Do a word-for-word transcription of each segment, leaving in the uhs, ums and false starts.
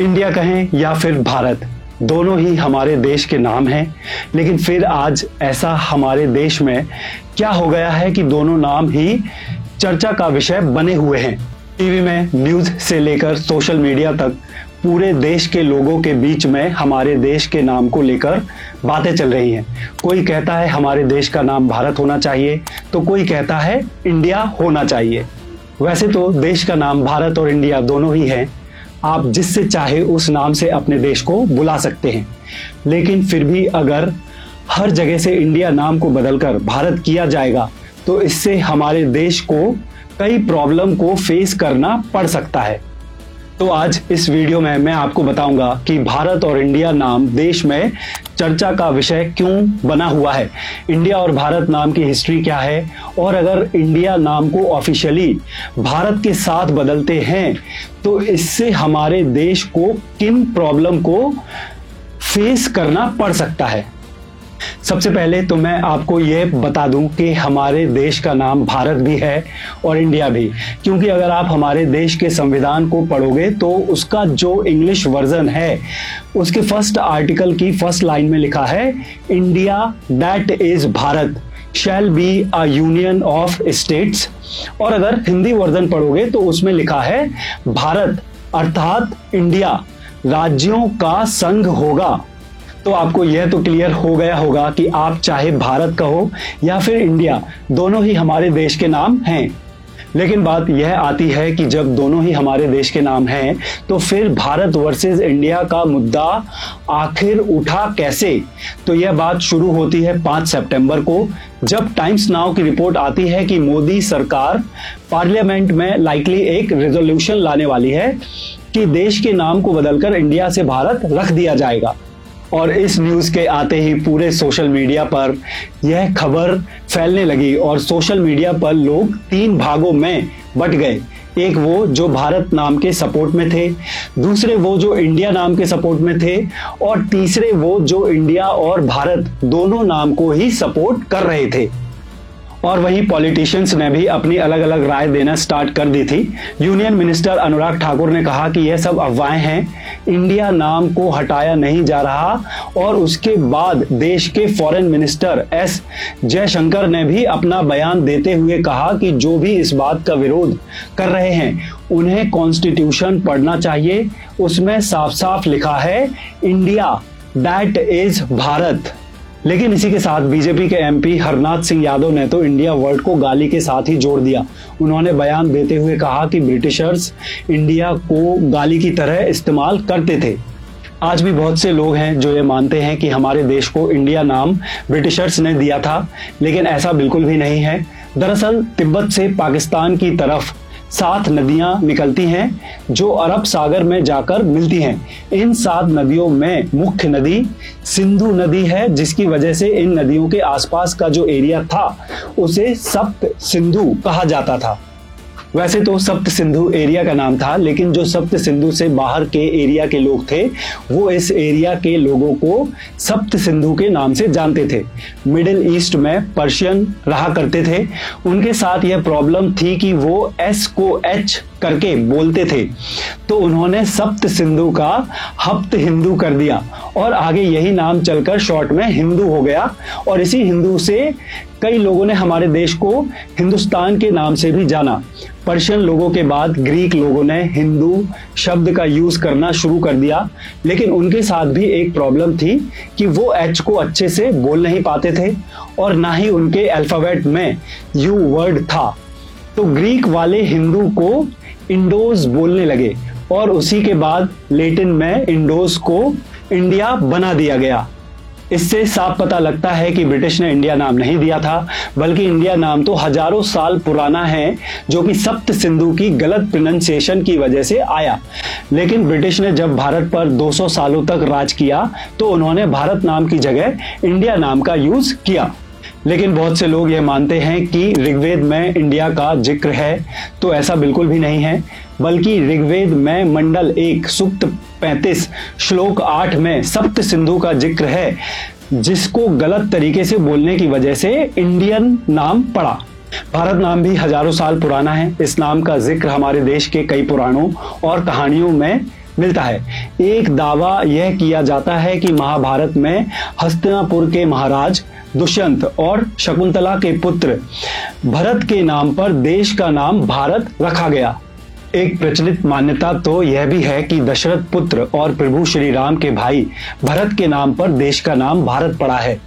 India कहें या फिर भारत, दोनों ही हमारे देश के नाम हैं। लेकिन फिर आज ऐसा हमारे देश में क्या हो गया है कि दोनों नाम ही चर्चा का विषय बने हुए हैं। टीवी में, न्यूज़ से लेकर सोशल मीडिया तक पूरे देश के लोगों के बीच में हमारे देश के नाम को लेकर बातें चल रही हैं। कोई कहता है हमारे देश का नाम भारत होना चाहिए, तो कोई कहता है इंडिया होना चाहिए। वैसे तो देश का नाम भारत और इंडिया दोनों ही हैं, आप जिससे चाहे उस नाम से अपने देश को बुला सकते हैं। लेकिन फिर भी अगर हर जगह से इंडिया नाम को बदलकर भारत किया जाएगा तो इससे हमारे देश को कई प्रॉब्लम को फेस करना पड़ सकता है। तो आज इस वीडियो में मैं आपको बताऊंगा कि भारत और इंडिया नाम देश में चर्चा का विषय क्यों बना हुआ है, इंडिया और भारत नाम की हिस्ट्री क्या है, और अगर इंडिया नाम को ऑफिशियली भारत के साथ बदलते हैं तो इससे हमारे देश को किन प्रॉब्लम को फेस करना पड़ सकता है। सबसे पहले तो मैं आपको ये बता दूं कि हमारे देश का नाम भारत भी है और इंडिया भी, क्योंकि अगर आप हमारे देश के संविधान को पढ़ोगे तो उसका जो इंग्लिश वर्जन है उसके फर्स्ट आर्टिकल की फर्स्ट लाइन में लिखा है, India that is Bharat shall be a union of states. और अगर हिंदी वर्जन पढ़ोगे तो उसमें लिखा है, भारत अर्थात इंडिया राज्यों का संघ होगा। तो आपको यह तो क्लियर हो गया होगा कि आप चाहे भारत कहो या फिर इंडिया, दोनों ही हमारे देश के नाम हैं। लेकिन बात यह आती है कि जब दोनों ही हमारे देश के नाम हैं तो फिर भारत वर्सेस इंडिया का मुद्दा आखिर उठा कैसे। तो यह बात शुरू होती है पाँच सितंबर को, जब टाइम्स नाउ की रिपोर्ट आती है कि मोदी सरकार पार्लियामेंट में लाइकली एक रेजोल्यूशन लाने वाली है कि देश के नाम को बदलकर इंडिया से भारत रख दिया जाएगा। और इस न्यूज़ के आते ही पूरे सोशल मीडिया पर यह खबर फैलने लगी और सोशल मीडिया पर लोग तीन भागों में बट गए। एक वो जो भारत नाम के सपोर्ट में थे, दूसरे वो जो इंडिया नाम के सपोर्ट में थे, और तीसरे वो जो इंडिया और भारत दोनों नाम को ही सपोर्ट कर रहे थे। और वहीं पॉलिटिशियंस ने भी अपनी अलग अलग राय देना स्टार्ट कर दी थी। यूनियन मिनिस्टर अनुराग ठाकुर ने कहा कि यह सब अफवाहें हैं, इंडिया नाम को हटाया नहीं जा रहा। और उसके बाद देश के फॉरेन मिनिस्टर एस जयशंकर ने भी अपना बयान देते हुए कहा कि जो भी इस बात का विरोध कर रहे हैं उन्हें कॉन्स्टिट्यूशन पढ़ना चाहिए, उसमें साफ साफ लिखा है इंडिया दैट इज भारत। लेकिन इसी के साथ बीजेपी के एमपी हरनाथ सिंह यादव ने तो इंडिया वर्ड को गाली के साथ ही जोड़ दिया। उन्होंने बयान देते हुए कहा कि ब्रिटिशर्स इंडिया को गाली की तरह इस्तेमाल करते थे। आज भी बहुत से लोग हैं जो ये मानते हैं कि हमारे देश को इंडिया नाम ब्रिटिशर्स ने दिया था, लेकिन ऐसा बिल्कुल भी नहीं है। दरअसल तिब्बत से पाकिस्तान की तरफ सात नदियां निकलती हैं जो अरब सागर में जाकर मिलती हैं। इन सात नदियों में मुख्य नदी सिंधु नदी है, जिसकी वजह से इन नदियों के आसपास का जो एरिया था उसे सप्त सिंधु कहा जाता था। वैसे तो सप्त सिंधु एरिया का नाम था, लेकिन जो सप्त सिंधु से बाहर के एरिया के लोग थे वो इस एरिया के लोगों को सप्त सिंधु के नाम से जानते थे। मिडिल ईस्ट में पर्शियन रहा करते थे, उनके साथ यह प्रॉब्लम थी कि वो एस को एच करके बोलते थे, तो उन्होंने सप्त सिंधु का हप्त हिंदू कर दिया और आगे यही नाम चलकर शॉर्ट में हिंदू हो गया। और इसी हिंदू से कई लोगों ने हमारे देश को हिंदुस्तान के नाम से भी जाना। पर्शियन लोगों के बाद ग्रीक लोगों ने हिंदू शब्द का यूज करना शुरू कर दिया, लेकिन उनके साथ भी एक प्रॉब्लम थी कि वो एच को अच्छे से बोल नहीं पाते थे और ना ही उनके अल्फाबेट में यू वर्ड था। तो ग्रीक वाले हिंदू को इंडोज बोलने लगे और उसी के बाद लैटिन में इंडोज को इंडिया बना दिया गया। इससे साफ पता लगता है कि ब्रिटिश ने इंडिया नाम नहीं दिया था, बल्कि इंडिया नाम तो हजारों साल पुराना है, जो कि सप्त सिंधु की गलत प्रोनाउंसिएशन की वजह से आया। लेकिन ब्रिटिश ने जब भारत पर दो सौ सालों तक राज किया तो उन्होंने भारत नाम की जगह इंडिया नाम का यूज किया। लेकिन बहुत से लोग ये मानते हैं कि ऋग्वेद में इंडिया का जिक्र है, तो ऐसा बिल्कुल भी नहीं है, बल्कि ऋग्वेद में मंडल एक सूक्त पैंतीस श्लोक आठ में सप्त सिंधु का जिक्र है, जिसको गलत तरीके से बोलने की वजह से इंडियन नाम पड़ा। भारत नाम भी हजारों साल पुराना है, इस नाम का जिक्र हमारे देश के कई पुराणों और कहानियों में मिलता है। एक दावा यह किया जाता है कि महाभारत में हस्तिनापुर के महाराज दुष्यंत और शकुंतला के पुत्र भरत के नाम पर देश का नाम भारत रखा गया। एक प्रचलित मान्यता तो यह भी है कि दशरथ पुत्र और प्रभु श्री राम के भाई भरत के नाम पर देश का नाम भारत पड़ा है।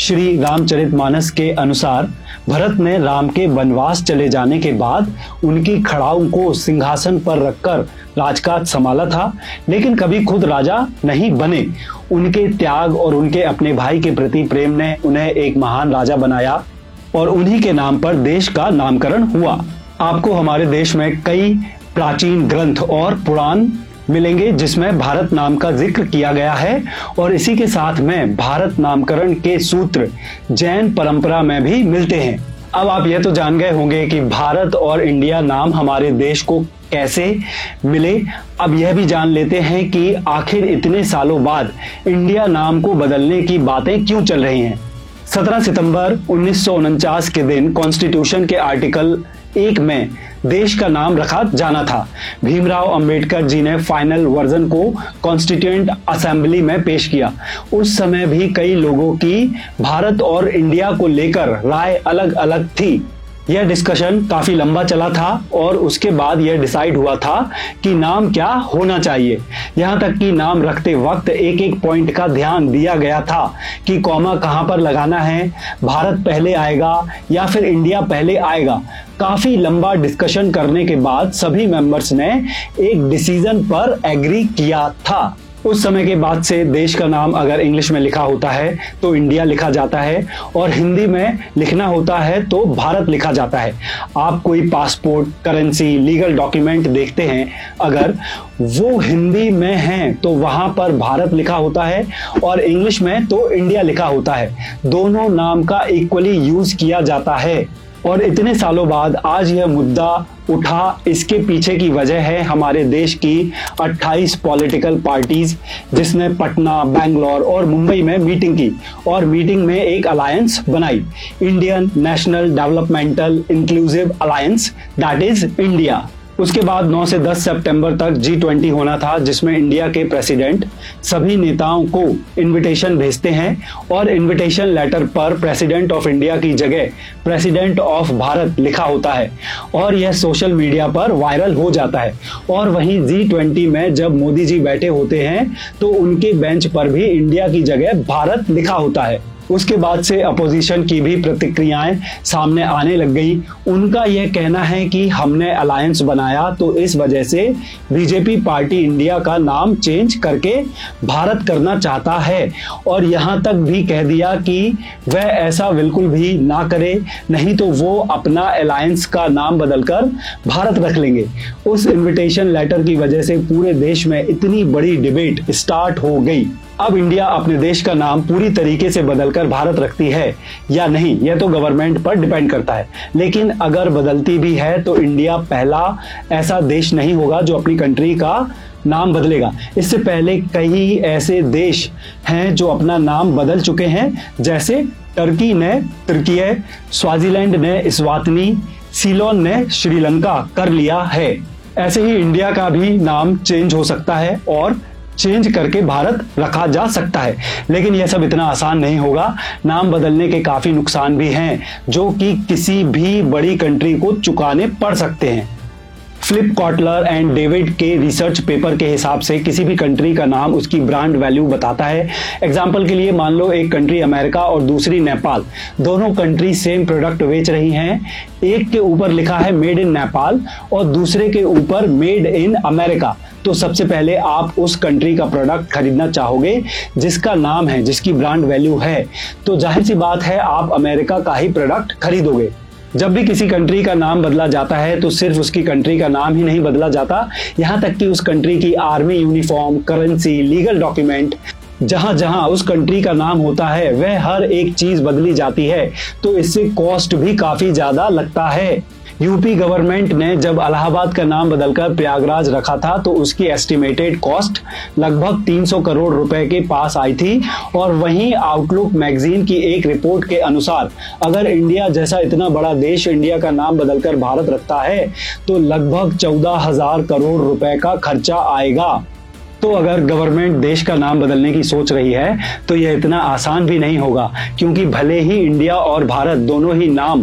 श्री रामचरितमानस के अनुसार भरत ने राम के वनवास चले जाने के बाद उनकी खड़ाऊ को सिंहासन पर रखकर राजकाज संभाला था, लेकिन कभी खुद राजा नहीं बने। उनके त्याग और उनके अपने भाई के प्रति प्रेम ने उन्हें एक महान राजा बनाया और उन्हीं के नाम पर देश का नामकरण हुआ। आपको हमारे देश में कई प्राचीन ग्रंथ और पुराण मिलेंगे जिसमें भारत नाम का जिक्र किया गया है, और इसी के साथ में भारत नामकरण के सूत्र जैन परंपरा में भी मिलते हैं। अब आप यह तो जान गए होंगे कि भारत और इंडिया नाम हमारे देश को कैसे मिले। अब यह भी जान लेते हैं कि आखिर इतने सालों बाद इंडिया नाम को बदलने की बातें क्यों चल रही हैं। सत्रह सितंबर उन्नीस सौ उनचास के दिन कॉन्स्टिट्यूशन के आर्टिकल एक में देश का नाम रखा जाना था। भीमराव अंबेडकर जी ने फाइनल वर्जन को कॉन्स्टिट्यूएंट असेंबली में पेश किया। उस समय भी कई लोगों की भारत और इंडिया को लेकर राय अलग अलग थी। यह डिस्कशन काफी लंबा चला था और उसके बाद यह डिसाइड हुआ था कि नाम क्या होना चाहिए। यहाँ तक कि नाम रखते वक्त एक एक पॉइंट का ध्यान दिया गया था कि कॉमा कहाँ पर लगाना है, भारत पहले आएगा या फिर इंडिया पहले आएगा। काफी लंबा डिस्कशन करने के बाद सभी मेंबर्स ने एक डिसीजन पर एग्री किया था। उस समय के बाद से देश का नाम अगर इंग्लिश में लिखा होता है तो इंडिया लिखा जाता है और हिंदी में लिखना होता है तो भारत लिखा जाता है। आप कोई पासपोर्ट, करेंसी, लीगल डॉक्यूमेंट देखते हैं, अगर वो हिंदी में हैं तो वहां पर भारत लिखा होता है और इंग्लिश में तो इंडिया लिखा होता है। दोनों नाम का इक्वली यूज किया जाता है और इतने सालों बाद आज यह मुद्दा उठा। इसके पीछे की वजह है हमारे देश की अट्ठाईस पॉलिटिकल पार्टीज जिसने पटना, बैंगलोर और मुंबई में मीटिंग की और मीटिंग में एक अलायंस बनाई, Indian national developmental inclusive alliance, that is India. उसके बाद नौ से दस सितंबर तक जी ट्वेंटी होना था जिसमें इंडिया के प्रेसिडेंट सभी नेताओं को इनविटेशन भेजते हैं और इनविटेशन लेटर पर प्रेसिडेंट ऑफ इंडिया की जगह प्रेसिडेंट ऑफ भारत लिखा होता है और यह सोशल मीडिया पर वायरल हो जाता है। और वहीं जी ट्वेंटी में जब मोदी जी बैठे होते हैं तो उनके बेंच पर भी इंडिया की जगह भारत लिखा होता है। उसके बाद से अपोजिशन की भी प्रतिक्रियाएं सामने आने लग गई। उनका यह कहना है कि हमने अलायंस बनाया तो इस वजह से बीजेपी पार्टी इंडिया का नाम चेंज करके भारत करना चाहता है और यहाँ तक भी कह दिया कि वह ऐसा बिल्कुल भी ना करे, नहीं तो वो अपना अलायंस का नाम बदलकर भारत रख लेंगे। उस इन्विटेशन लेटर की वजह से पूरे देश में इतनी बड़ी डिबेट स्टार्ट हो गई। अब इंडिया अपने देश का नाम पूरी तरीके से बदलकर भारत रखती है या नहीं, यह तो गवर्नमेंट पर डिपेंड करता है, लेकिन अगर बदलती भी है तो इंडिया पहला ऐसा देश नहीं होगा जो अपनी कंट्री का नाम बदलेगा। इससे पहले कई ऐसे देश हैं जो अपना नाम बदल चुके हैं, जैसे टर्की ने तुर्कीय, स्वाजीलैंड ने इस्वातनी, सीलोन ने श्रीलंका कर लिया है। ऐसे ही इंडिया का भी नाम चेंज हो सकता है और चेंज करके भारत रखा जा सकता है, लेकिन यह सब इतना आसान नहीं होगा। नाम बदलने के काफी नुकसान भी हैं जो कि किसी भी बड़ी कंट्री को चुकाने पड़ सकते हैं। फ्लिप कॉटलर एंड डेविड के रिसर्च पेपर के हिसाब से किसी भी कंट्री का नाम उसकी ब्रांड वैल्यू बताता है। एग्जाम्पल के लिए मान लो एक कंट्री अमेरिका और दूसरी नेपाल, दोनों कंट्री सेम प्रोडक्ट बेच रही हैं। एक के ऊपर लिखा है मेड इन नेपाल और दूसरे के ऊपर मेड इन अमेरिका, तो सबसे पहले आप उस कंट्री का प्रोडक्ट खरीदना चाहोगे जिसका नाम है, जिसकी ब्रांड वैल्यू है, तो जाहिर सी बात है आप अमेरिका का ही प्रोडक्ट खरीदोगे। जब भी किसी कंट्री का नाम बदला जाता है तो सिर्फ उसकी कंट्री का नाम ही नहीं बदला जाता, यहाँ तक कि उस कंट्री की army uniform, currency, legal document, जहां जहां उस कंट्री का नाम होता है वह हर एक चीज बदली जाती है, तो इससे कॉस्ट भी काफी ज्यादा लगता है। यूपी गवर्नमेंट ने जब इलाहाबाद का नाम बदलकर प्रयागराज रखा था तो उसकी एस्टिमेटेड कॉस्ट लगभग तीन सौ करोड़ रुपए के पास आई थी। और वहीं आउटलुक मैगजीन की एक रिपोर्ट के अनुसार अगर इंडिया जैसा इतना बड़ा देश इंडिया का नाम बदलकर भारत रखता है तो लगभग चौदह हजार करोड़ रुपए का खर्चा आएगा। तो अगर गवर्नमेंट देश का नाम बदलने की सोच रही है तो यह इतना आसान भी नहीं होगा, क्योंकि भले ही इंडिया और भारत दोनों ही नाम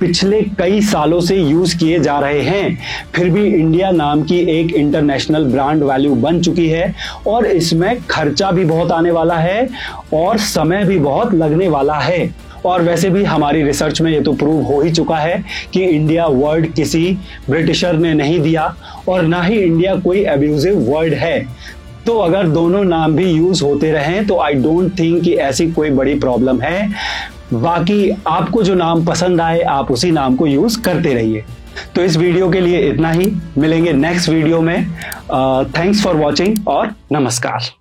पिछले कई सालों से यूज किए जा रहे हैं, फिर भी इंडिया नाम की एक इंटरनेशनल ब्रांड वैल्यू बन चुकी है और इसमें खर्चा भी बहुत आने वाला है और समय भी बहुत लगने वाला है। और वैसे भी हमारी रिसर्च में ये तो प्रूव हो ही चुका है कि इंडिया वर्ड किसी ब्रिटिशर ने नहीं दिया और ना ही इंडिया कोई एब्यूजिव वर्ड है। तो अगर दोनों नाम भी यूज होते रहें तो आई डोंट थिंक कि ऐसी कोई बड़ी प्रॉब्लम है। बाकी आपको जो नाम पसंद आए आप उसी नाम को यूज करते रहिए। तो इस वीडियो के लिए इतना ही, मिलेंगे नेक्स्ट वीडियो में। थैंक्स फॉर वॉचिंग और नमस्कार।